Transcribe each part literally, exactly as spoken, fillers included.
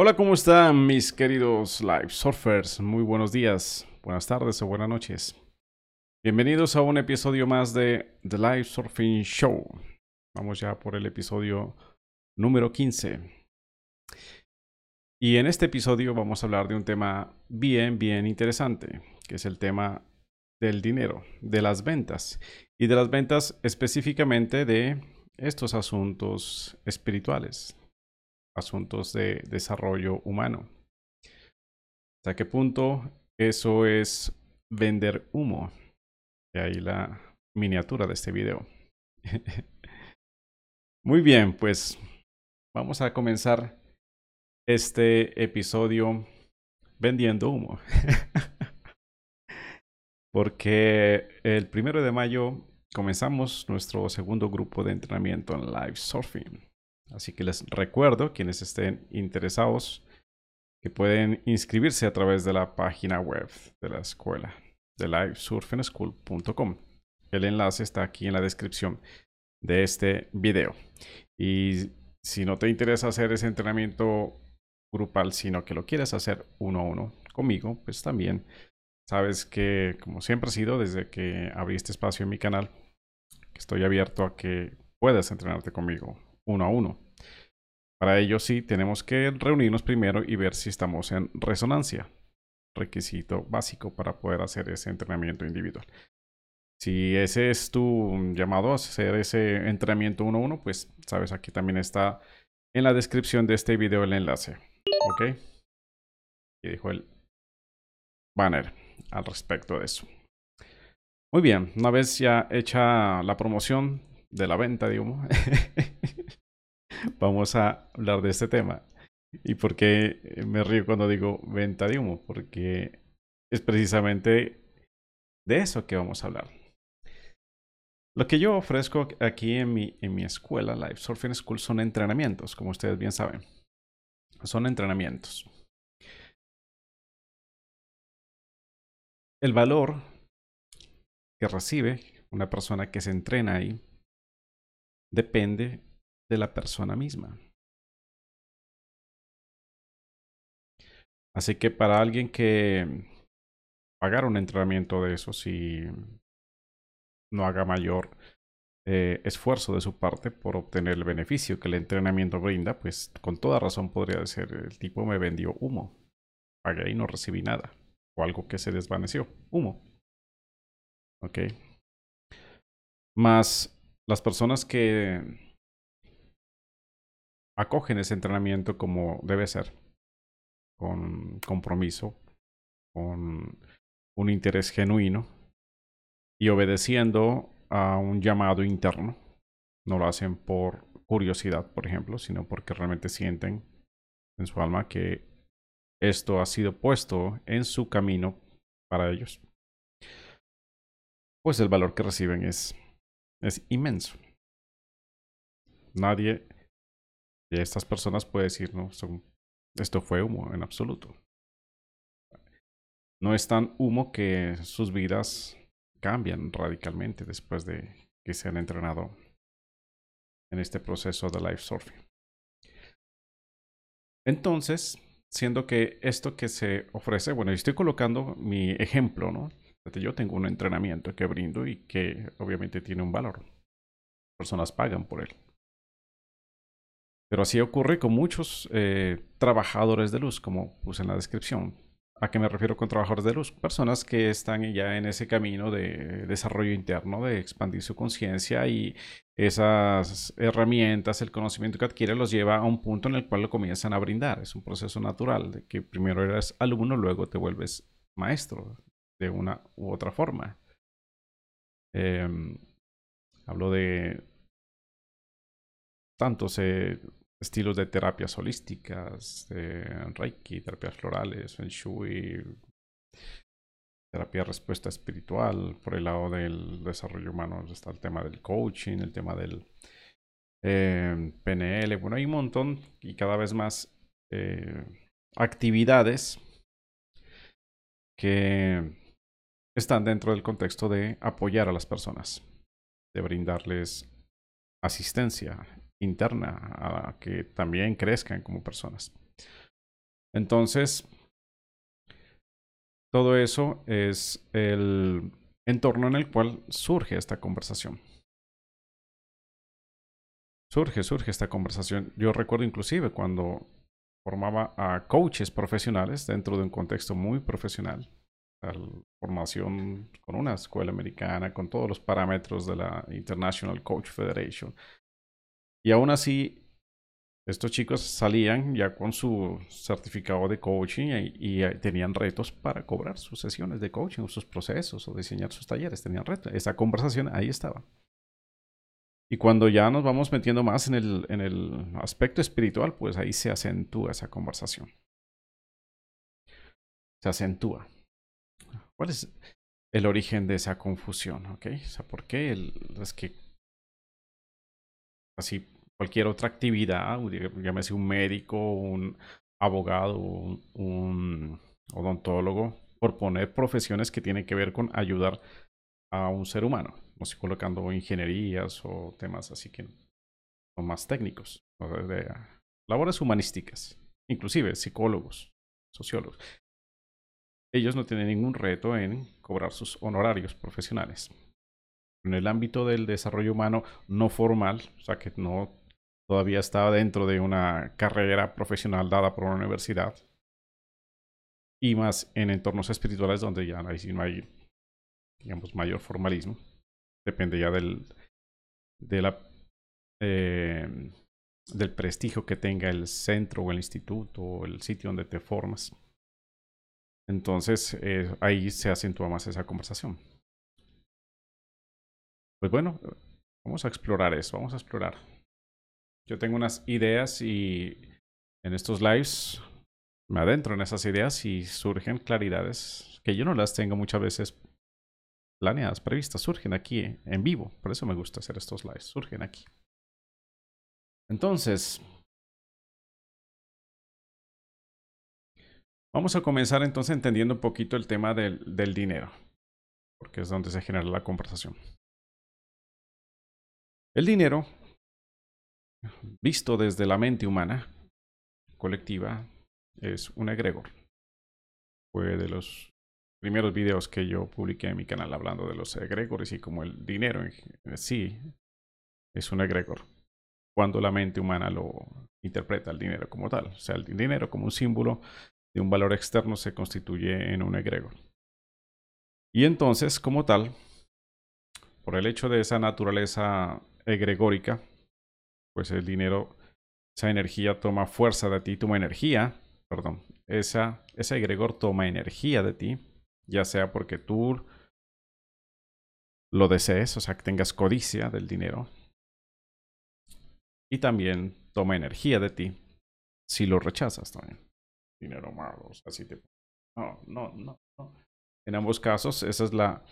Hola, ¿cómo están mis queridos Live Surfers? Muy buenos días, buenas tardes o buenas noches. Bienvenidos a un episodio más de The Live Surfing Show. Vamos ya por el episodio número quince. Y en este episodio vamos a hablar de un tema bien, bien interesante, que es el tema del dinero, de las ventas. Y de las ventas específicamente de estos asuntos espirituales. Asuntos de desarrollo humano. ¿Hasta qué punto eso es vender humo? Y ahí la miniatura de este video. Muy bien, pues vamos a comenzar este episodio vendiendo humo. Porque el primero de mayo comenzamos nuestro segundo grupo de entrenamiento en Live Surfing. Así que les recuerdo, quienes estén interesados, que pueden inscribirse a través de la página web de la escuela, de live surfing school punto com. El enlace está aquí en la descripción de este video. Y si no te interesa hacer ese entrenamiento grupal, sino que lo quieres hacer uno a uno conmigo, pues también sabes que, como siempre ha sido, desde que abrí este espacio en mi canal, que estoy abierto a que puedas entrenarte conmigo uno a uno. Para ello sí tenemos que reunirnos primero y ver si estamos en resonancia, requisito básico para poder hacer ese entrenamiento individual. Si ese es tu llamado a hacer ese entrenamiento uno a uno, pues sabes, aquí también está en la descripción de este video el enlace, ¿ok? Y dijo el banner al respecto de eso. Muy bien, una vez ya hecha la promoción de la venta de humo, vamos a hablar de este tema. ¿Y por qué me río cuando digo venta de humo? Porque es precisamente de eso que vamos a hablar. Lo que yo ofrezco aquí en mi, en mi escuela, Life Surfing School, son entrenamientos, como ustedes bien saben. Son entrenamientos. El valor que recibe una persona que se entrena ahí depende de la persona misma. Así que para alguien que pagar un entrenamiento de eso, si no haga mayor eh, esfuerzo de su parte por obtener el beneficio que el entrenamiento brinda, pues con toda razón podría decir: el tipo me vendió humo, pagué y no recibí nada, o algo que se desvaneció, humo. Ok. Más las personas que acogen ese entrenamiento como debe ser, con compromiso, con un interés genuino y obedeciendo a un llamado interno. No lo hacen por curiosidad, por ejemplo, sino porque realmente sienten en su alma que esto ha sido puesto en su camino para ellos. Pues el valor que reciben es, es inmenso. Nadie de estas personas puede decir: no, son, esto fue humo en absoluto. No es tan humo que sus vidas cambian radicalmente después de que se han entrenado en este proceso de Life Surfing. Entonces, siendo que esto que se ofrece, bueno, estoy colocando mi ejemplo, ¿no? Yo tengo un entrenamiento que brindo y que obviamente tiene un valor. Personas pagan por él. Pero así ocurre con muchos eh, trabajadores de luz, como puse en la descripción. ¿A qué me refiero con trabajadores de luz? Personas que están ya en ese camino de desarrollo interno, de expandir su conciencia, y esas herramientas, el conocimiento que adquiere, los lleva a un punto en el cual lo comienzan a brindar. Es un proceso natural, de que primero eres alumno, luego te vuelves maestro, de una u otra forma. Eh, hablo de tantos eh, estilos de terapias holísticas, eh, Reiki, terapias florales, Feng Shui, terapia respuesta espiritual. Por el lado del desarrollo humano está el tema del coaching, el tema del eh, P N L. Bueno, hay un montón y cada vez más eh, actividades que están dentro del contexto de apoyar a las personas, de brindarles asistencia interna a que también crezcan como personas. Entonces, todo eso es el entorno en el cual surge esta conversación. Surge, surge esta conversación. Yo recuerdo inclusive cuando formaba a coaches profesionales dentro de un contexto muy profesional. La formación con una escuela americana, con todos los parámetros de la International Coach Federation. Y aún así, estos chicos salían ya con su certificado de coaching y, y tenían retos para cobrar sus sesiones de coaching, sus procesos o diseñar sus talleres. Tenían retos. Esa conversación ahí estaba. Y cuando ya nos vamos metiendo más en el, en el aspecto espiritual, pues ahí se acentúa esa conversación. Se acentúa. ¿Cuál es el origen de esa confusión? ¿Okay? O sea, ¿por qué el, es que así cualquier otra actividad, llámese un médico, un abogado, un, un odontólogo, por poner profesiones que tienen que ver con ayudar a un ser humano? No estoy colocando ingenierías o temas así que son más técnicos, de labores humanísticas, inclusive psicólogos, sociólogos. Ellos no tienen ningún reto en cobrar sus honorarios profesionales. En el ámbito del desarrollo humano no formal, o sea que no todavía está dentro de una carrera profesional dada por una universidad, y más en entornos espirituales donde ya no hay, no hay digamos, mayor formalismo, depende ya del, de la, eh, del prestigio que tenga el centro o el instituto o el sitio donde te formas. Entonces, eh, ahí se acentúa más esa conversación. Pues bueno, vamos a explorar eso, vamos a explorar. Yo tengo unas ideas y en estos lives me adentro en esas ideas y surgen claridades que yo no las tengo muchas veces planeadas, previstas. Surgen aquí en vivo, por eso me gusta hacer estos lives, surgen aquí. Entonces, vamos a comenzar entonces entendiendo un poquito el tema del, del dinero, porque es donde se genera la conversación. El dinero, visto desde la mente humana colectiva, es un egregor. Fue de los primeros videos que yo publiqué en mi canal hablando de los egregores y como el dinero en sí es un egregor. Cuando la mente humana lo interpreta el dinero como tal, o sea, el dinero como un símbolo de un valor externo se constituye en un egregor. Y entonces, como tal, por el hecho de esa naturaleza egregórica, pues el dinero, esa energía toma fuerza de ti, toma energía, perdón, esa, ese egregor toma energía de ti, ya sea porque tú lo desees, o sea, que tengas codicia del dinero, y también toma energía de ti si lo rechazas también. Dinero malo, o sea, si te... No, no, no, no. En ambos casos, esa es la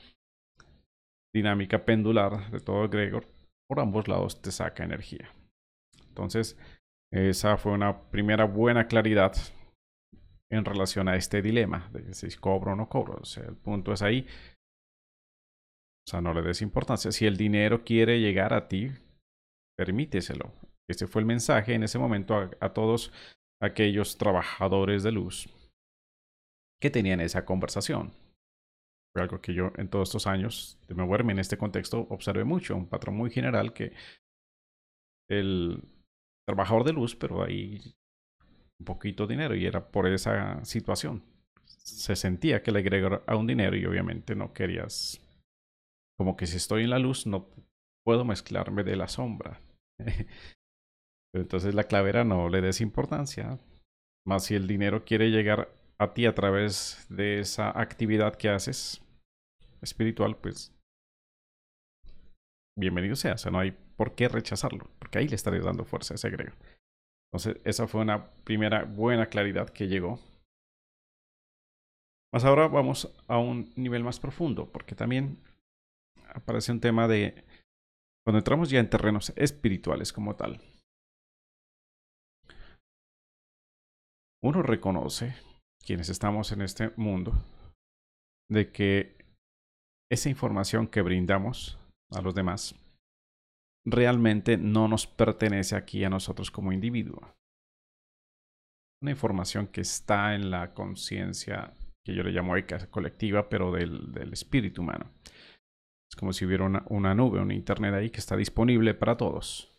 dinámica pendular de todo egregor. Por ambos lados te saca energía. Entonces, esa fue una primera buena claridad en relación a este dilema de si cobro o no cobro. O sea, el punto es ahí. O sea, no le des importancia. Si el dinero quiere llegar a ti, permíteselo. Este fue el mensaje en ese momento a, a todos aquellos trabajadores de luz que tenían esa conversación. Fue algo que yo en todos estos años de moverme en este contexto observé mucho, un patrón muy general que el trabajador de luz, pero ahí un poquito de dinero y era por esa situación. Se sentía que le agregó a un dinero y obviamente no querías, como que si estoy en la luz no puedo mezclarme de la sombra. Entonces la clave era no le des importancia. Más si el dinero quiere llegar a ti a través de esa actividad que haces espiritual, pues bienvenido sea. O sea, no hay por qué rechazarlo, porque ahí le estaré dando fuerza a ese grego. Entonces esa fue una primera buena claridad que llegó. Más ahora vamos a un nivel más profundo, porque también aparece un tema de cuando entramos ya en terrenos espirituales como tal. Uno reconoce, quienes estamos en este mundo, de que esa información que brindamos a los demás realmente no nos pertenece aquí a nosotros como individuo. una información que está en la conciencia, que yo le llamo eca, colectiva, pero del, del espíritu humano. Es como si hubiera una, una nube, un internet ahí que está disponible para todos.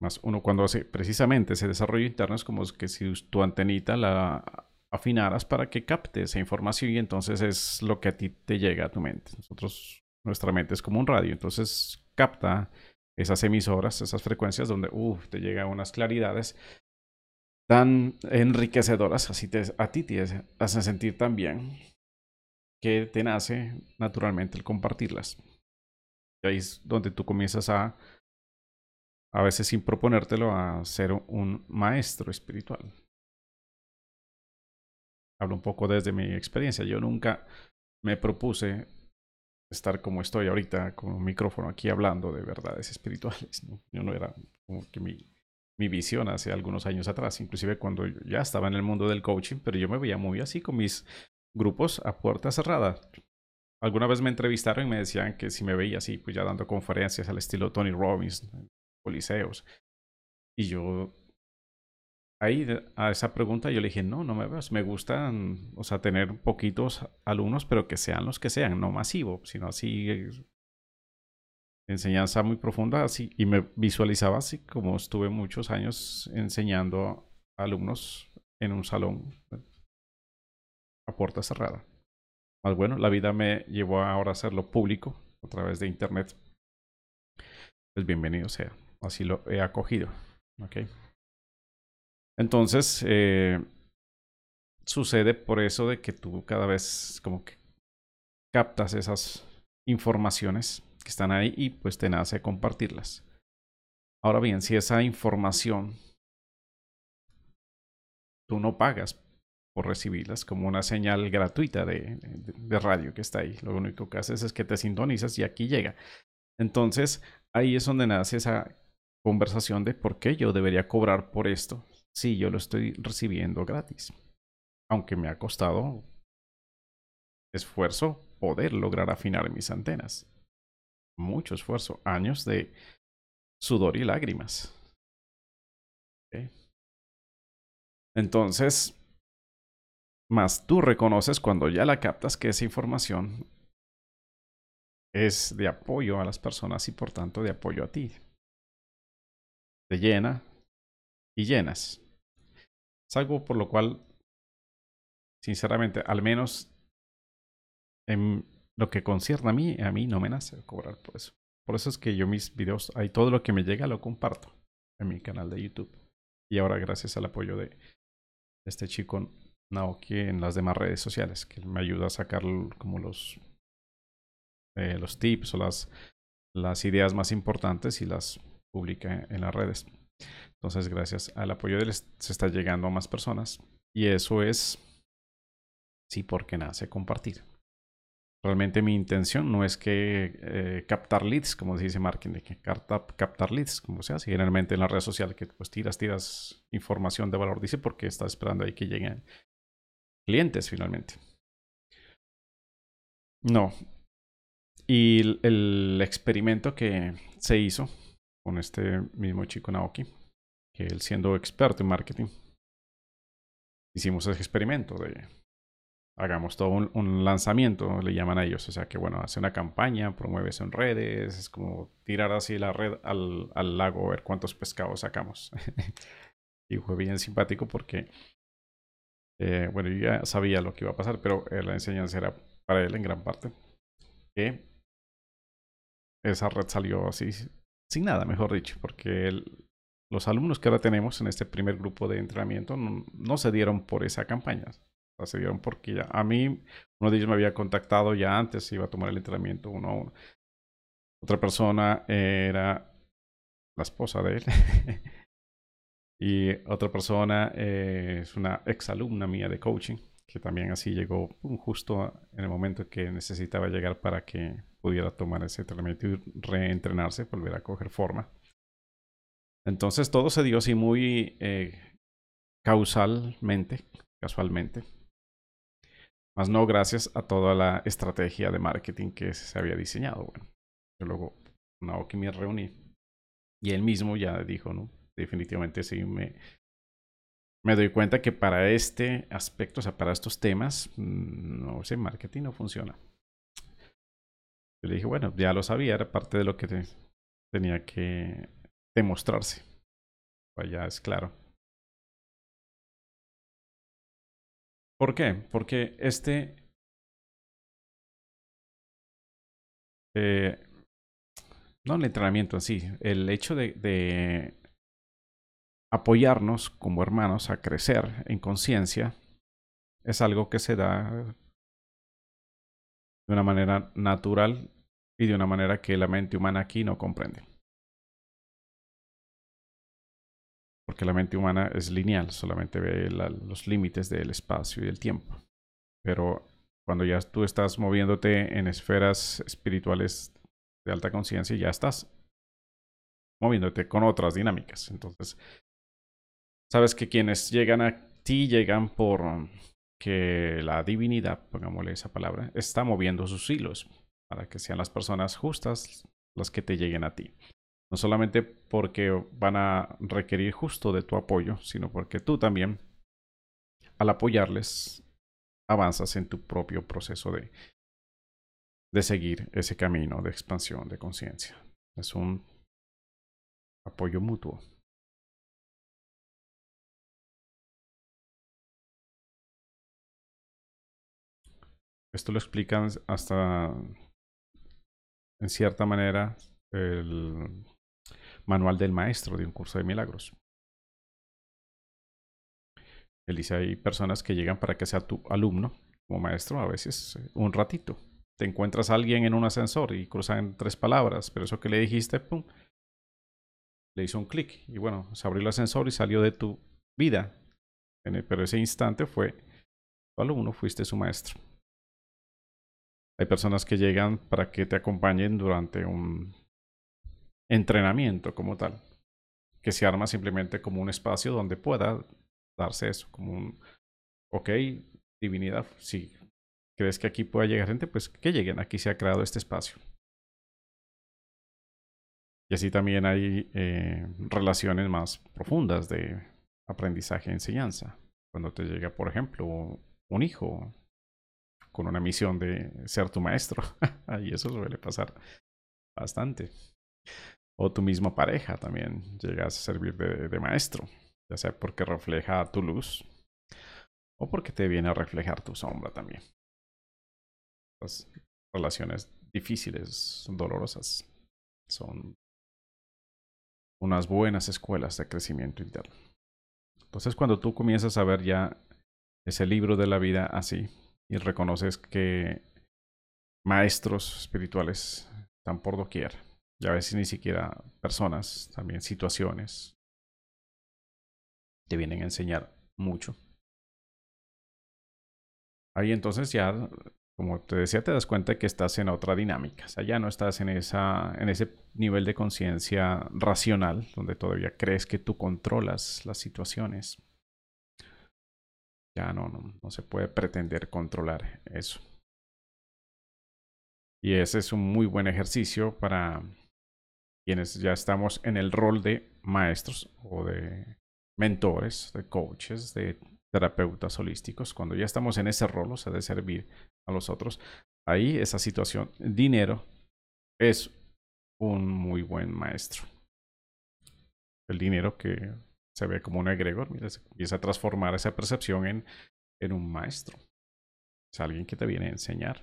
Más uno cuando hace precisamente ese desarrollo interno es como que si tu antenita la afinaras para que capte esa información y entonces es lo que a ti te llega a tu mente. Nosotros, nuestra mente es como un radio, entonces capta esas emisoras, esas frecuencias donde uf, te llegan unas claridades tan enriquecedoras, así te, a ti te hacen sentir tan bien que te nace naturalmente el compartirlas. Y ahí es donde tú comienzas a, a veces sin proponértelo, a ser un maestro espiritual. Hablo un poco desde mi experiencia. Yo nunca me propuse estar como estoy ahorita, con un micrófono aquí hablando de verdades espirituales, ¿no? Yo no era como que mi, mi visión hace algunos años atrás, inclusive cuando ya estaba en el mundo del coaching, pero yo me veía muy así con mis grupos a puerta cerrada. Alguna vez me entrevistaron y me decían que si me veía así, pues ya dando conferencias al estilo Tony Robbins, coliseos. Y yo... Ahí a esa pregunta yo le dije, no, no me veas, me gustan, o sea, tener poquitos alumnos, pero que sean los que sean, no masivo, sino así, eh, enseñanza muy profunda, así, y me visualizaba así como estuve muchos años enseñando a alumnos en un salón a puerta cerrada. Más bueno, la vida me llevó ahora a hacerlo público a través de internet. Pues bienvenido sea, así lo he acogido, ¿ok? Entonces, eh, sucede por eso de que tú cada vez como que captas esas informaciones que están ahí y pues te nace compartirlas. Ahora bien, si esa información tú no pagas por recibirlas como una señal gratuita de, de, de radio que está ahí, lo único que haces es que te sintonizas y aquí llega. Entonces, ahí es donde nace esa conversación de por qué yo debería cobrar por esto. Sí, yo lo estoy recibiendo gratis, aunque me ha costado esfuerzo poder lograr afinar mis antenas. Mucho esfuerzo, años de sudor y lágrimas. ¿Okay? Entonces, más tú reconoces cuando ya la captas que esa información es de apoyo a las personas y por tanto de apoyo a ti. Te llena y llenas. Es algo por lo cual, sinceramente, al menos en lo que concierne a mí, a mí no me nace cobrar por eso. Por eso es que yo mis videos, ahí todo lo que me llega lo comparto en mi canal de YouTube. Y ahora gracias al apoyo de este chico Naoki en las demás redes sociales, que me ayuda a sacar como los, eh, los tips o las, las ideas más importantes y las publica en las redes. Entonces, gracias al apoyo de él se está llegando a más personas. Y eso es, sí, porque nace compartir. Realmente mi intención no es que eh, captar leads, como se dice marketing, que captar leads, como sea. Si generalmente en la red social que pues tiras, tiras información de valor, dice, porque estás esperando ahí que lleguen clientes finalmente. No. Y el, el experimento que se hizo con este mismo chico Naoki, que él siendo experto en marketing, hicimos ese experimento de hagamos todo un, un lanzamiento, le llaman a ellos, o sea que bueno, hace una campaña, promueves en redes, es como tirar así la red al, al lago, a ver cuántos pescados sacamos. Y fue bien simpático porque, eh, bueno, yo ya sabía lo que iba a pasar, pero la enseñanza era para él en gran parte, que esa red salió así, sin nada, mejor dicho, porque el, los alumnos que ahora tenemos en este primer grupo de entrenamiento no, no se dieron por esa campaña. O sea, se dieron porque ya a mí, uno de ellos me había contactado ya antes, iba a tomar el entrenamiento uno a uno. Otra persona era la esposa de él. Y otra persona eh, es una exalumna mía de coaching, que también así llegó pum, justo en el momento que necesitaba llegar para que pudiera tomar ese entrenamiento y reentrenarse, volver a coger forma. Entonces todo se dio así muy eh, causalmente, casualmente. Más no gracias a toda la estrategia de marketing que se había diseñado. Bueno, yo luego Naoki me reuní y él mismo ya dijo, no, definitivamente sí me me doy cuenta que para este aspecto, o sea, para estos temas, no sé, marketing no funciona. Yo le dije, bueno, ya lo sabía, era parte de lo que te, tenía que demostrarse. Pues ya es claro. ¿Por qué? Porque este... Eh, no el entrenamiento en sí, el hecho de... de apoyarnos como hermanos a crecer en conciencia es algo que se da de una manera natural y de una manera que la mente humana aquí no comprende. Porque la mente humana es lineal, solamente ve la, los límites del espacio y del tiempo. Pero cuando ya tú estás moviéndote en esferas espirituales de alta conciencia, ya estás moviéndote con otras dinámicas. Entonces... sabes que quienes llegan a ti llegan por que la divinidad, pongámosle esa palabra, está moviendo sus hilos para que sean las personas justas las que te lleguen a ti. No solamente porque van a requerir justo de tu apoyo, sino porque tú también, al apoyarles, avanzas en tu propio proceso de, de seguir ese camino de expansión de conciencia. Es un apoyo mutuo. Esto lo explican hasta, en cierta manera, el manual del maestro de un curso de milagros. Él dice, hay personas que llegan para que sea tu alumno, como maestro, a veces un ratito. Te encuentras a alguien en un ascensor y cruzan tres palabras, pero eso que le dijiste, pum, le hizo un clic. Y bueno, se abrió el ascensor y salió de tu vida. Pero ese instante fue tu alumno, fuiste su maestro. Hay personas que llegan para que te acompañen durante un entrenamiento como tal, que se arma simplemente como un espacio donde pueda darse eso, como un, ok, divinidad, si crees que aquí pueda llegar gente, pues que lleguen, aquí se ha creado este espacio. Y así también hay eh, relaciones más profundas de aprendizaje e enseñanza. Cuando te llega, por ejemplo, un hijo con una misión de ser tu maestro. Y eso suele pasar bastante. O tu misma pareja también llegas a servir de, de maestro. Ya sea porque refleja tu luz. O porque te viene a reflejar tu sombra también. Las relaciones difíciles, dolorosas. Son unas buenas escuelas de crecimiento interno. Entonces cuando tú comienzas a ver ya ese libro de la vida así. Y reconoces que maestros espirituales están por doquier. Y a veces ni siquiera personas, también situaciones. Te vienen a enseñar mucho. Ahí entonces ya, como te decía, te das cuenta que estás en otra dinámica. O sea, ya no estás en, esa, en ese nivel de conciencia racional, donde todavía crees que tú controlas las situaciones. Ya no, no, no se puede pretender controlar eso. Y ese es un muy buen ejercicio para quienes ya estamos en el rol de maestros o de mentores, de coaches, de terapeutas holísticos. Cuando ya estamos en ese rol, o sea, de servir a los otros, ahí esa situación, dinero, es un muy buen maestro. El dinero que... se ve como un egregor, mira, se empieza a transformar esa percepción en, en un maestro. Es alguien que te viene a enseñar.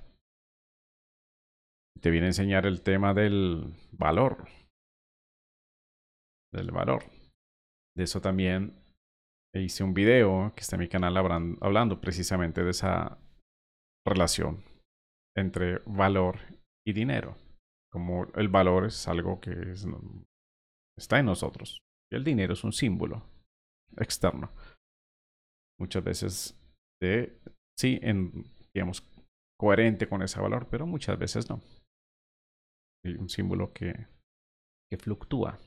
Te viene a enseñar el tema del valor. Del valor. De eso también hice un video que está en mi canal hablando precisamente de esa relación entre valor y dinero. Como el valor es algo que es, está en nosotros. El dinero es un símbolo externo. Muchas veces de, sí, en, digamos, coherente con ese valor, pero muchas veces no. Es un símbolo que, que fluctúa.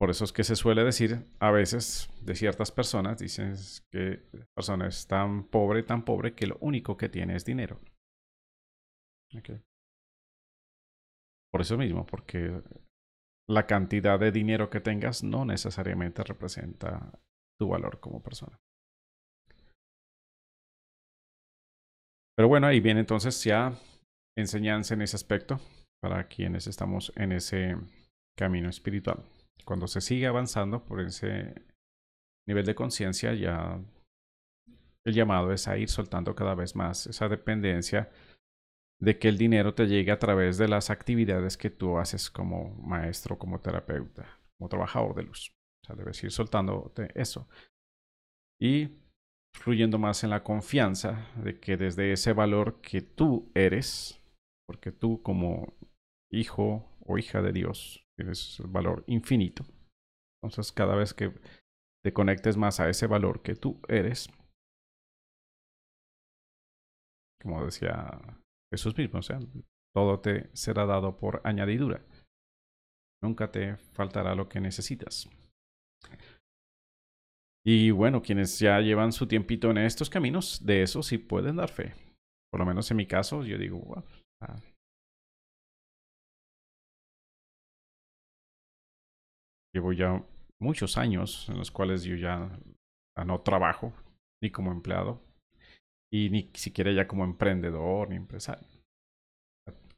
Por eso es que se suele decir a veces de ciertas personas, dicen que la persona es tan pobre, tan pobre, que lo único que tiene es dinero. Okay. Por eso mismo, porque... la cantidad de dinero que tengas no necesariamente representa tu valor como persona. Pero bueno, ahí viene entonces ya enseñanza en ese aspecto para quienes estamos en ese camino espiritual. Cuando se sigue avanzando por ese nivel de conciencia, ya el llamado es a ir soltando cada vez más esa dependencia de que el dinero te llegue a través de las actividades que tú haces como maestro, como terapeuta, como trabajador de luz. O sea, debes ir soltándote eso y fluyendo más en la confianza de que desde ese valor que tú eres, porque tú como hijo o hija de Dios tienes el valor infinito. Entonces, cada vez que te conectes más a ese valor que tú eres, como decía Jesús mismo, o sea, todo te será dado por añadidura. Nunca te faltará lo que necesitas. Y bueno, quienes ya llevan su tiempito en estos caminos, de eso sí pueden dar fe. Por lo menos en mi caso, yo digo, wow. Ah. Llevo ya muchos años en los cuales yo ya no trabajo, ni como empleado, y ni siquiera ya como emprendedor, ni empresario.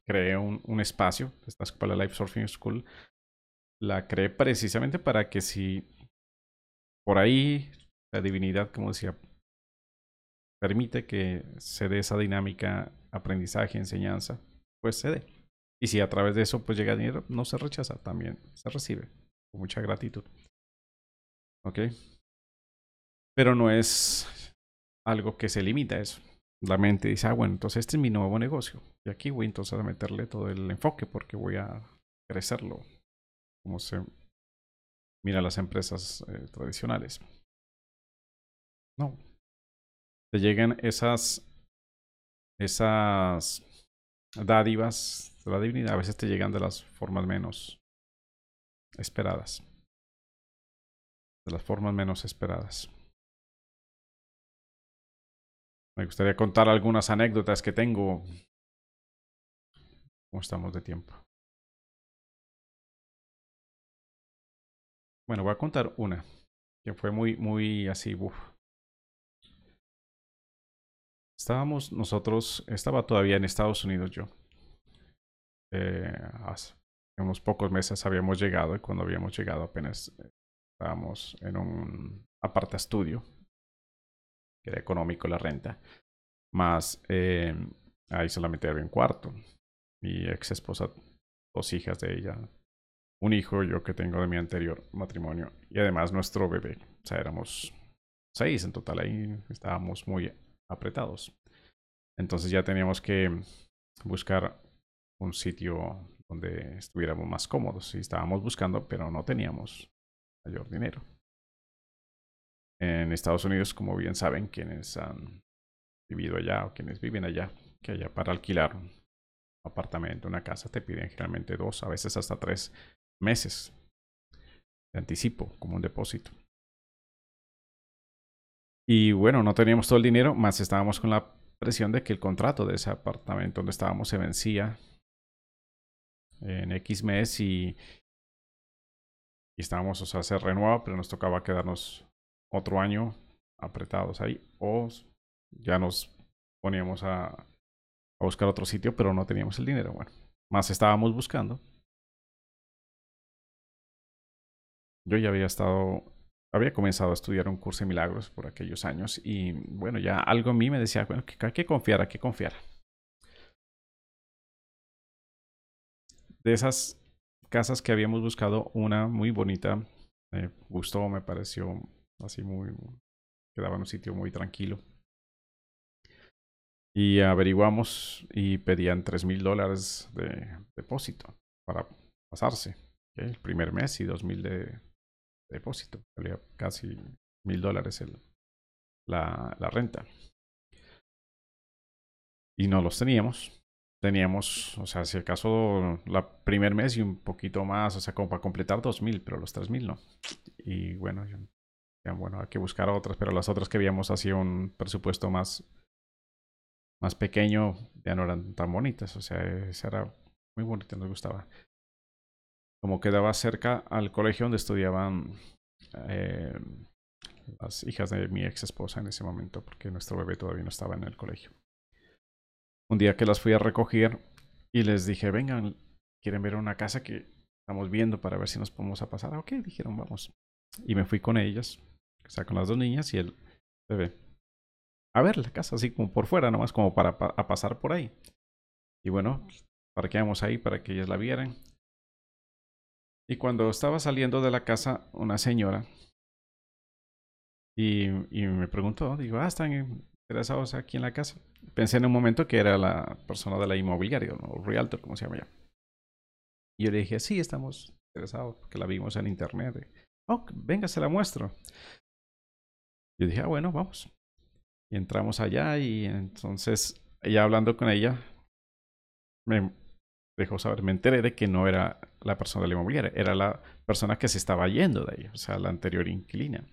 Creé un, un espacio, esta escuela Life Surfing School, la creé precisamente para que si por ahí la divinidad, como decía, permite que se dé esa dinámica aprendizaje, enseñanza, pues se dé. Y si a través de eso pues llega dinero, no se rechaza, también se recibe con mucha gratitud. ¿Ok? Pero no es algo que se limita a eso. La mente dice, ah, bueno, entonces este es mi nuevo negocio. Y aquí voy entonces a meterle todo el enfoque porque voy a crecerlo. Como se mira las empresas eh, tradicionales. No. Te llegan esas esas dádivas de la divinidad. A veces te llegan de las formas menos esperadas. De las formas menos esperadas. Me gustaría contar algunas anécdotas que tengo. ¿Cómo estamos de tiempo? Bueno, voy a contar una que fue muy, muy así. Uf. Estábamos nosotros, estaba todavía en Estados Unidos yo. Eh, hace unos pocos meses habíamos llegado y cuando habíamos llegado apenas eh, estábamos en un aparta estudio, que era económico la renta, más eh, ahí solamente había un cuarto. Mi ex esposa, dos hijas de ella, un hijo yo que tengo de mi anterior matrimonio y además nuestro bebé. O sea, éramos seis en total, ahí estábamos muy apretados. Entonces ya teníamos que buscar un sitio donde estuviéramos más cómodos y estábamos buscando, pero no teníamos mayor dinero. En Estados Unidos, como bien saben quienes han vivido allá o quienes viven allá, que allá para alquilar un apartamento, una casa, te piden generalmente dos, a veces hasta tres meses de anticipo como un depósito. Y bueno, no teníamos todo el dinero, más estábamos con la presión de que el contrato de ese apartamento donde estábamos se vencía en X mes y, y estábamos, o sea, se renovaba, pero nos tocaba quedarnos otro año apretados ahí o ya nos poníamos a, a buscar otro sitio, pero no teníamos el dinero. Bueno, más estábamos buscando. Yo ya había estado... Había comenzado a estudiar un curso de milagros por aquellos años y bueno, ya algo en mí me decía, bueno, que hay que confiar, hay que confiar. De esas casas que habíamos buscado, una muy bonita, me gustó, me pareció así muy, quedaba en un sitio muy tranquilo. Y averiguamos y pedían tres mil dólares de depósito para pasarse, ¿okay? El primer mes y dos mil de depósito, valía casi mil dólares la, la renta y no los teníamos teníamos, o sea, si acaso la primer mes y un poquito más, o sea, como para completar dos mil, pero los tres mil no. Y bueno, yo, ya, bueno, hay que buscar otras, pero las otras que habíamos hacía un presupuesto más más pequeño, ya no eran tan bonitas, o sea, esa era muy bonita, nos gustaba. como quedaba cerca al colegio donde estudiaban eh, las hijas de mi ex esposa en ese momento, porque nuestro bebé todavía no estaba en el colegio. Un día que las fui a recoger y les dije, vengan, ¿quieren ver una casa que estamos viendo para ver si nos podemos a pasar? Ok, dijeron, vamos. Y me fui con ellas, o sea, con las dos niñas y el bebé, a ver la casa así como por fuera, nomás como para pa a pasar por ahí. Y bueno, parqueamos ahí para que ellas la vieran. Y cuando estaba saliendo de la casa, una señora y, y me preguntó, digo, ah, ¿están interesados aquí en la casa? Pensé en un momento que era la persona de la inmobiliaria, o realtor, como se llama ya. Y yo le dije, sí, estamos interesados, porque la vimos en internet. Oh, venga, se la muestro. Yo dije, ah, bueno, vamos. Y entramos allá y entonces, ella hablando con ella, me dejó saber, me enteré de que no era la persona de la inmobiliaria, era la persona que se estaba yendo de ahí, o sea, la anterior inquilina.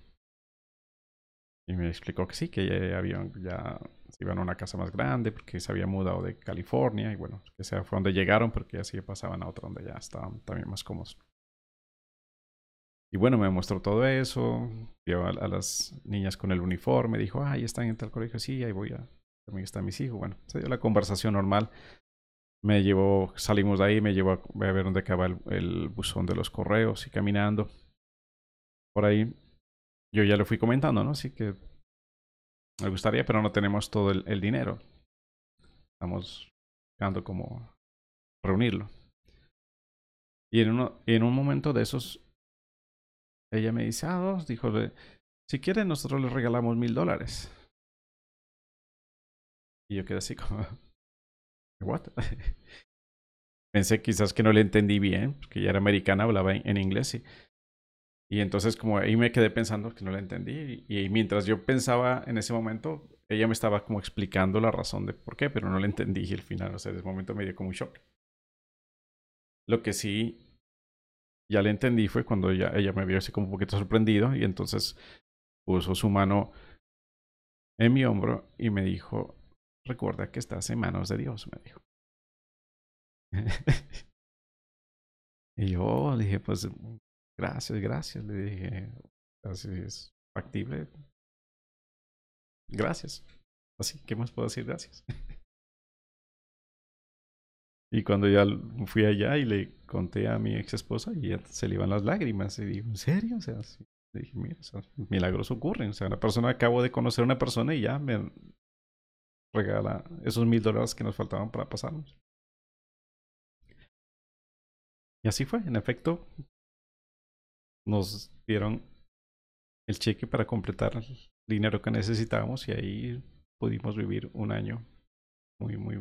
Y me explicó que sí, que ya, habían, ya se iban a una casa más grande porque se había mudado de California y bueno, que sea fue donde llegaron porque así pasaban a otra donde ya estaban también más cómodos. Y bueno, me mostró todo eso, vio a, a las niñas con el uniforme, dijo, ah, ahí están en tal colegio, sí, ahí voy a, también están mis hijos. Bueno, se dio la conversación normal, me llevó, salimos de ahí, me llevó a, a ver dónde acaba el, el buzón de los correos y caminando por ahí. Yo ya lo fui comentando, ¿no? Así que me gustaría, pero no tenemos todo el, el dinero. Estamos buscando cómo reunirlo. Y en, uno, en un momento de esos, ella me dice, ah, dos, dijo, si quieren nosotros les regalamos mil dólares. Y yo quedé así como, ¿what? Pensé quizás que no le entendí bien, porque ella era americana, hablaba en, en inglés y... Y entonces como ahí me quedé pensando que no la entendí y, y mientras yo pensaba en ese momento, ella me estaba como explicando la razón de por qué, pero no la entendí y al final, o sea, en ese momento me dio como un shock. Lo que sí ya le entendí fue cuando ella, ella me vio así como un poquito sorprendido y entonces puso su mano en mi hombro y me dijo, recuerda que estás en manos de Dios, me dijo. Y yo dije, pues... Gracias, gracias, le dije, así es factible. Gracias. Así, ¿qué más puedo decir? Gracias. Y cuando ya fui allá y le conté a mi ex esposa, y ya se le iban las lágrimas. Y digo, ¿en serio? O sea, sí. Le dije, mira, o sea, milagros ocurren. O sea, una persona, acabo de conocer a una persona y ya me regala esos mil dólares que nos faltaban para pasarnos. Y así fue, en efecto. Nos dieron el cheque para completar el dinero que necesitábamos y ahí pudimos vivir un año muy, muy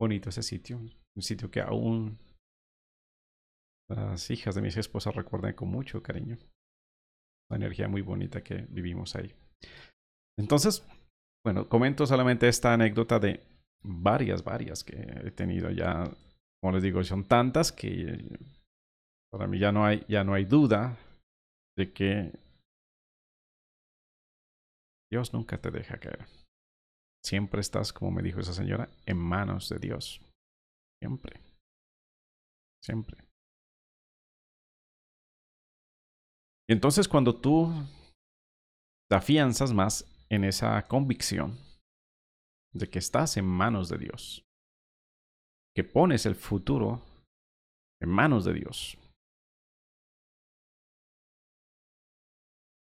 bonito ese sitio. Un sitio que aún las hijas de mis esposas recuerdan con mucho cariño. La energía muy bonita que vivimos ahí. Entonces, bueno, comento solamente esta anécdota de varias, varias que he tenido ya. Como les digo, son tantas que... Para mí ya no hay, ya no hay duda de que Dios nunca te deja caer. Siempre estás, como me dijo esa señora, en manos de Dios. Siempre. Siempre. Y entonces cuando tú te afianzas más en esa convicción de que estás en manos de Dios, que pones el futuro en manos de Dios,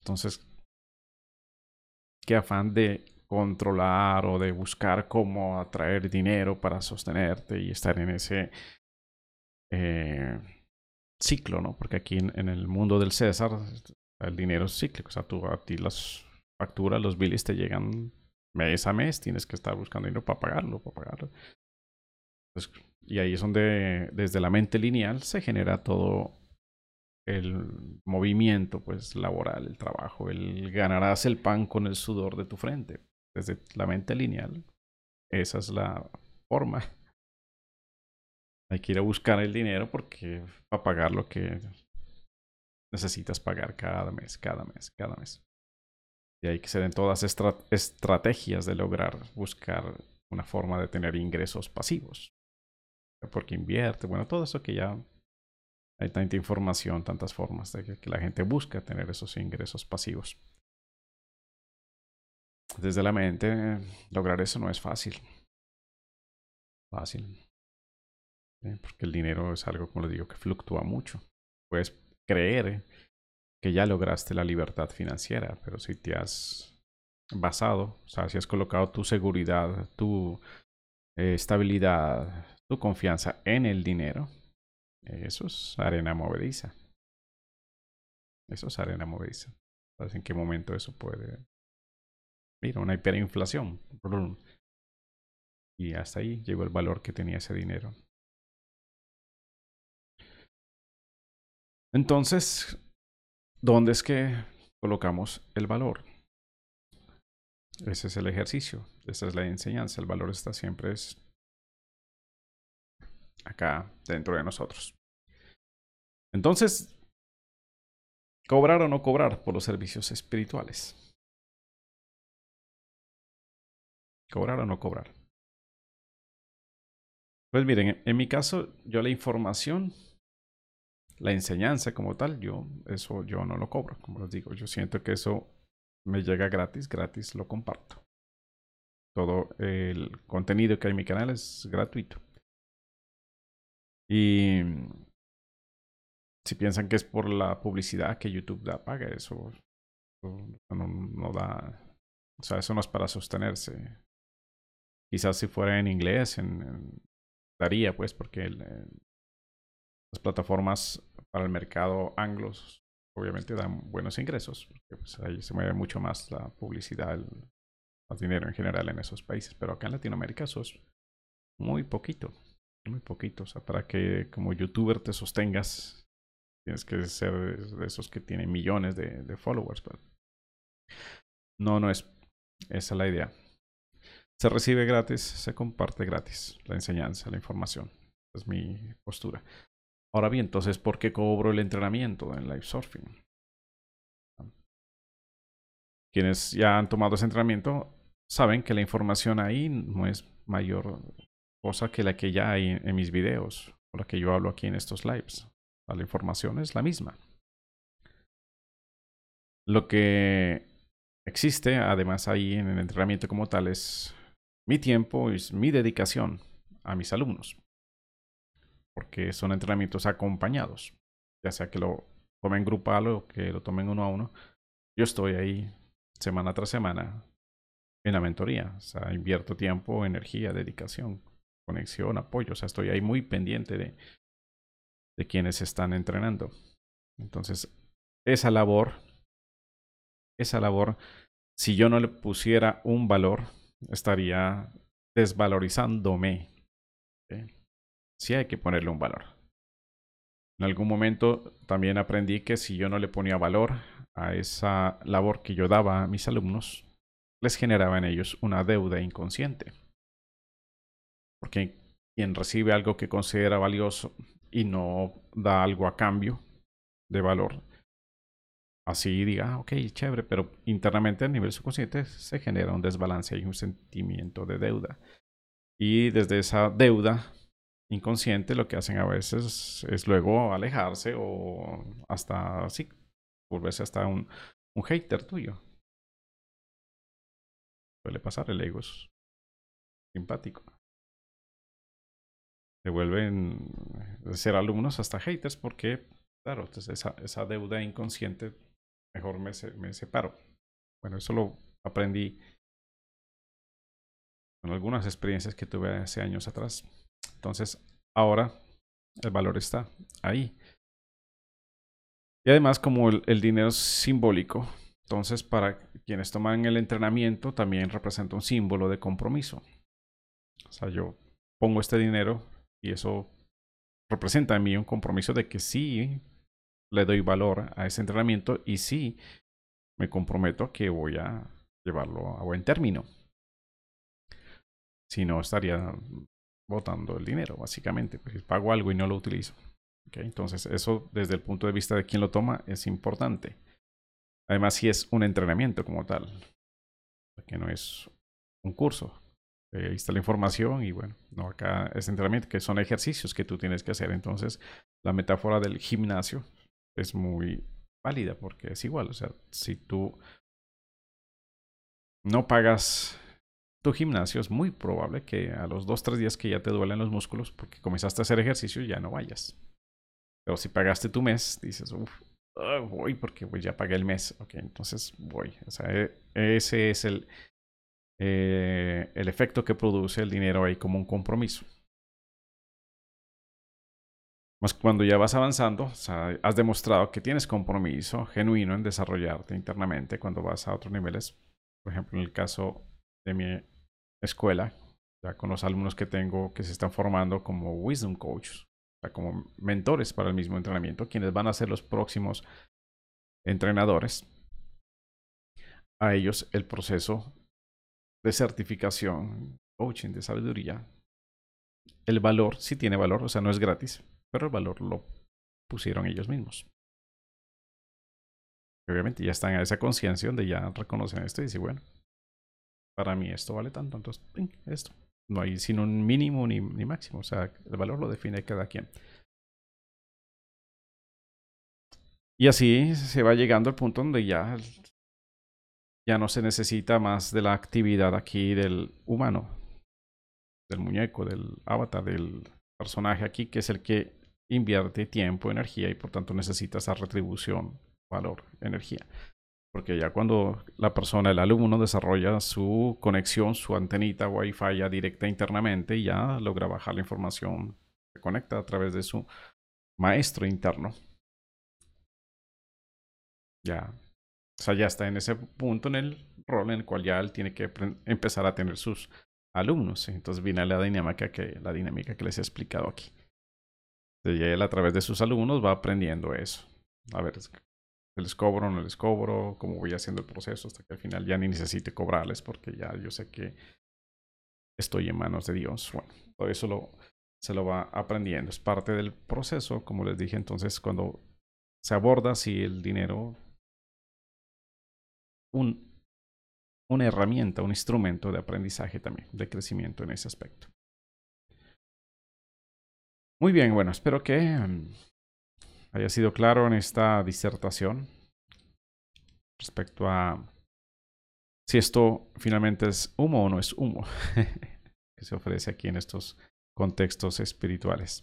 entonces, qué afán de controlar o de buscar cómo atraer dinero para sostenerte y estar en ese eh, ciclo, ¿no? Porque aquí en, en el mundo del César, el dinero es cíclico. O sea, tú, a ti las facturas, los biles te llegan mes a mes. Tienes que estar buscando dinero para pagarlo, para pagarlo. Entonces, y ahí es donde desde la mente lineal se genera todo el movimiento pues laboral, el trabajo, el ganarás el pan con el sudor de tu frente. Desde la mente lineal, esa es la forma. Hay que ir a buscar el dinero porque para pagar lo que necesitas pagar cada mes, cada mes, cada mes. Y hay que ser en todas estra- estrategias de lograr buscar una forma de tener ingresos pasivos. Porque invierte, bueno, todo eso que ya Hay tanta información, tantas formas de que la gente busca tener esos ingresos pasivos. Desde la mente, lograr eso no es fácil. Fácil. ¿Sí? Porque el dinero es algo, como les digo, que fluctúa mucho. Puedes creer que ya lograste la libertad financiera, pero si te has basado, o sea, si has colocado tu seguridad, tu eh, estabilidad, tu confianza en el dinero, eh, eso es arena movediza. Eso es arena movediza. ¿Sabes en qué momento eso puede...? Mira, una hiperinflación. Y hasta ahí llegó el valor que tenía ese dinero. Entonces, ¿dónde es que colocamos el valor? Ese es el ejercicio. Esa es la enseñanza. El valor está siempre es acá dentro de nosotros. Entonces, cobrar o no cobrar por los servicios espirituales. ¿Cobrar o no cobrar? Pues miren, en mi caso, yo la información, la enseñanza como tal, yo eso yo no lo cobro. Como les digo, yo siento que eso me llega gratis, gratis lo comparto. Todo el contenido que hay en mi canal es gratuito. Y si piensan que es por la publicidad que YouTube da, paga eso. No, no da, o sea, eso no es para sostenerse. Quizás si fuera en inglés, en, en, daría pues, porque el, el, las plataformas para el mercado anglos obviamente dan buenos ingresos, porque pues, ahí se mueve mucho más la publicidad, el más dinero en general en esos países. Pero acá en Latinoamérica eso es muy poquito, muy poquito. O sea, para que como youtuber te sostengas, tienes que ser de esos que tienen millones de, de followers. Pero no, no es. Esa es la idea. Se recibe gratis, se comparte gratis la enseñanza, la información. Es mi postura. Ahora bien, entonces, ¿por qué cobro el entrenamiento en Live Surfing? Quienes ya han tomado ese entrenamiento saben que la información ahí no es mayor cosa que la que ya hay en mis videos o la que yo hablo aquí en estos lives. La información es la misma. Lo que existe, además, ahí en el entrenamiento como tal es mi tiempo, es mi dedicación a mis alumnos. Porque son entrenamientos acompañados. Ya sea que lo tomen grupal o que lo tomen uno a uno. Yo estoy ahí semana tras semana en la mentoría. O sea, invierto tiempo, energía, dedicación, conexión, apoyo. O sea, estoy ahí muy pendiente de, de quienes están entrenando. Entonces, esa labor... Esa labor, si yo no le pusiera un valor, estaría desvalorizándome. ¿Sí? Sí hay que ponerle un valor. En algún momento también aprendí que si yo no le ponía valor a esa labor que yo daba a mis alumnos, les generaba en ellos una deuda inconsciente. Porque quien recibe algo que considera valioso y no da algo a cambio de valor, así diga, ok, chévere, pero internamente a nivel subconsciente se genera un desbalance y un sentimiento de deuda. Y desde esa deuda inconsciente lo que hacen a veces es luego alejarse o hasta así, volverse hasta un, un hater tuyo. Suele pasar, el ego es simpático. Se vuelven de ser alumnos hasta haters porque, claro, entonces esa, esa deuda inconsciente... Mejor me, me separo. Bueno, eso lo aprendí con algunas experiencias que tuve hace años atrás. Entonces, ahora el valor está ahí. Y además, como el, el dinero es simbólico, entonces para quienes toman el entrenamiento también representa un símbolo de compromiso. O sea, yo pongo este dinero y eso representa en mí un compromiso de que sí... le doy valor a ese entrenamiento y sí me comprometo que voy a llevarlo a buen término. Si no, estaría botando el dinero, básicamente. Pues si pago algo y no lo utilizo. ¿Okay? Entonces, eso desde el punto de vista de quien lo toma es importante. Además, si es un entrenamiento como tal, que no es un curso. Eh, ahí está la información y bueno, no acá es entrenamiento, que son ejercicios que tú tienes que hacer. Entonces, la metáfora del gimnasio es muy válida porque es igual. O sea, si tú no pagas tu gimnasio, es muy probable que a los dos o tres días que ya te duelen los músculos porque comenzaste a hacer ejercicio, ya no vayas. Pero si pagaste tu mes, dices, uff, uh, voy porque pues, ya pagué el mes. Ok, entonces voy. O sea, ese es el, eh, el efecto que produce el dinero ahí como un compromiso. Más cuando ya vas avanzando, o sea, has demostrado que tienes compromiso genuino en desarrollarte internamente cuando vas a otros niveles. Por ejemplo, en el caso de mi escuela, ya con los alumnos que tengo que se están formando como Wisdom Coaches, o sea, como mentores para el mismo entrenamiento, quienes van a ser los próximos entrenadores. A ellos el proceso de certificación, coaching, de sabiduría, el valor, sí tiene valor, o sea, no es gratis, pero el valor lo pusieron ellos mismos. Obviamente ya están a esa conciencia donde ya reconocen esto y dicen, bueno, para mí esto vale tanto, entonces, ping, esto. No hay sino un mínimo ni, ni máximo, o sea, el valor lo define cada quien. Y así se va llegando al punto donde ya, ya no se necesita más de la actividad aquí del humano, del muñeco, del avatar, del personaje aquí, que es el que invierte tiempo, energía y por tanto necesita esa retribución, valor, energía. Porque ya cuando la persona, el alumno, desarrolla su conexión, su antenita Wi-Fi ya directa internamente y ya logra bajar la información, se conecta a través de su maestro interno. Ya, o sea, ya está en ese punto en el rol en el cual ya él tiene que empezar a tener sus alumnos. Entonces viene la dinámica que, la dinámica que les he explicado aquí. Entonces ya él a través de sus alumnos va aprendiendo eso. A ver, les cobro, no les cobro, cómo voy haciendo el proceso hasta que al final ya ni necesite cobrarles porque ya yo sé que estoy en manos de Dios. Bueno, todo eso lo, se lo va aprendiendo, es parte del proceso, como les dije. Entonces cuando se aborda si el dinero, un, una herramienta, un instrumento de aprendizaje también, de crecimiento en ese aspecto. Muy bien, bueno, espero que haya sido claro en esta disertación respecto a si esto finalmente es humo o no es humo que se ofrece aquí en estos contextos espirituales.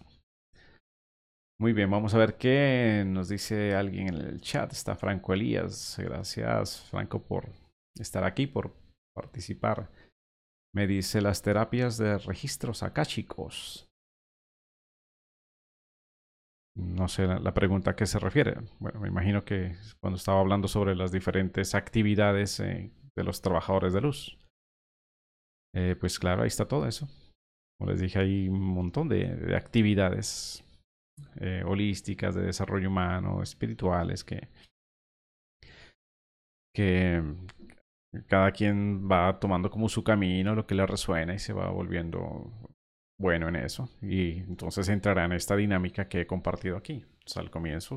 Muy bien, vamos a ver qué nos dice alguien en el chat. Está Franco Elías. Gracias, Franco, por estar aquí, por participar. Me dice las terapias de registros akáshicos. No sé la pregunta a qué se refiere. Bueno, me imagino que cuando estaba hablando sobre las diferentes actividades eh, de los trabajadores de luz. Eh, pues claro, ahí está todo eso. Como les dije, hay un montón de, de actividades eh, holísticas, de desarrollo humano, espirituales, que, que cada quien va tomando como su camino, lo que le resuena y se va volviendo bueno en eso, y entonces entrará en esta dinámica que he compartido aquí. O sea, al comienzo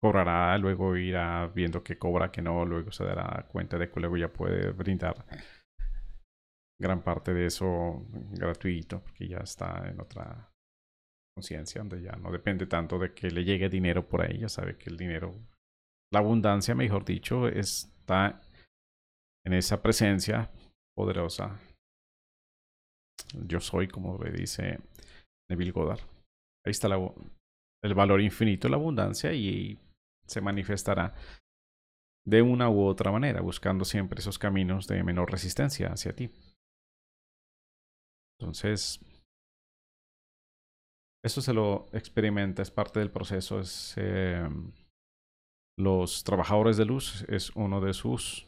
cobrará, luego irá viendo que cobra, que no, luego se dará cuenta de que luego ya puede brindar gran parte de eso gratuito, porque ya está en otra conciencia, donde ya no depende tanto de que le llegue dinero por ahí. Ya sabe que el dinero, la abundancia, mejor dicho, está en esa presencia poderosa. Yo soy, como le dice Neville Goddard. Ahí está la, el valor infinito, la abundancia, y se manifestará de una u otra manera, buscando siempre esos caminos de menor resistencia hacia ti. Entonces, eso se lo experimenta, es parte del proceso. Es, eh, los trabajadores de luz es uno de sus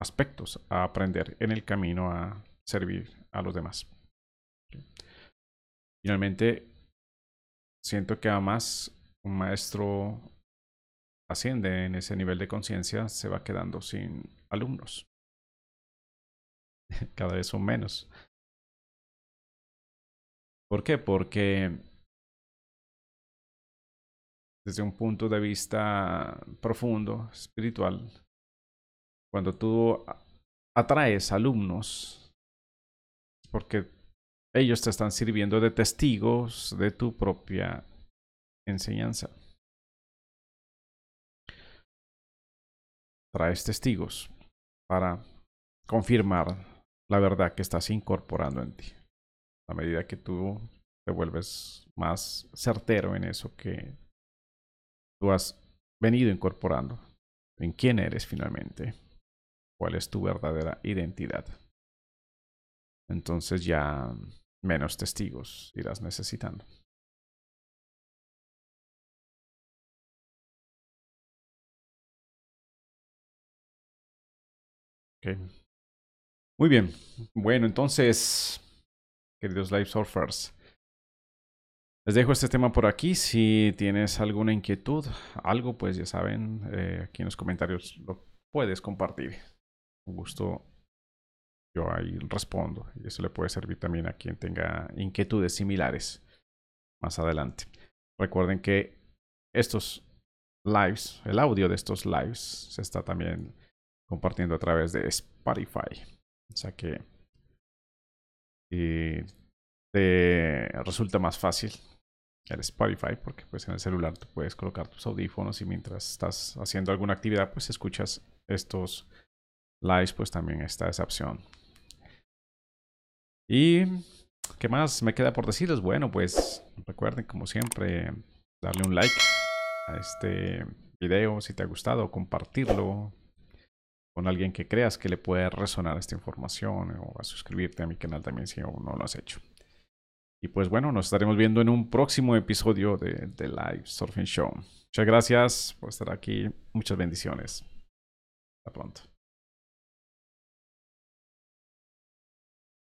aspectos a aprender en el camino a servir a los demás. Finalmente, siento que a más un maestro asciende en ese nivel de conciencia, se va quedando sin alumnos. Cada vez son menos. ¿Por qué? Porque desde un punto de vista profundo, espiritual, cuando tú atraes alumnos, porque ellos te están sirviendo de testigos de tu propia enseñanza. Traes testigos para confirmar la verdad que estás incorporando en ti. A medida que tú te vuelves más certero en eso que tú has venido incorporando, en quién eres finalmente, cuál es tu verdadera identidad, entonces ya menos testigos irás necesitando. Okay. Muy bien, bueno, entonces, queridos Live Surfers, les dejo este tema por aquí. Si tienes alguna inquietud, algo, pues ya saben, eh, aquí en los comentarios lo puedes compartir. Con gusto yo ahí respondo. Y eso le puede servir también a quien tenga inquietudes similares más adelante. Recuerden que estos lives, el audio de estos lives, se está también compartiendo a través de Spotify. O sea que y te resulta más fácil el Spotify, porque pues en el celular tú puedes colocar tus audífonos y mientras estás haciendo alguna actividad pues escuchas estos lives, pues también está esa opción. ¿Y qué más me queda por decirles? Bueno, pues recuerden como siempre darle un like a este video si te ha gustado, compartirlo con alguien que creas que le puede resonar esta información, o a suscribirte a mi canal también si aún no lo has hecho. Y pues bueno, nos estaremos viendo en un próximo episodio de The Live Surfing Show. Muchas gracias por estar aquí. Muchas bendiciones. Hasta pronto.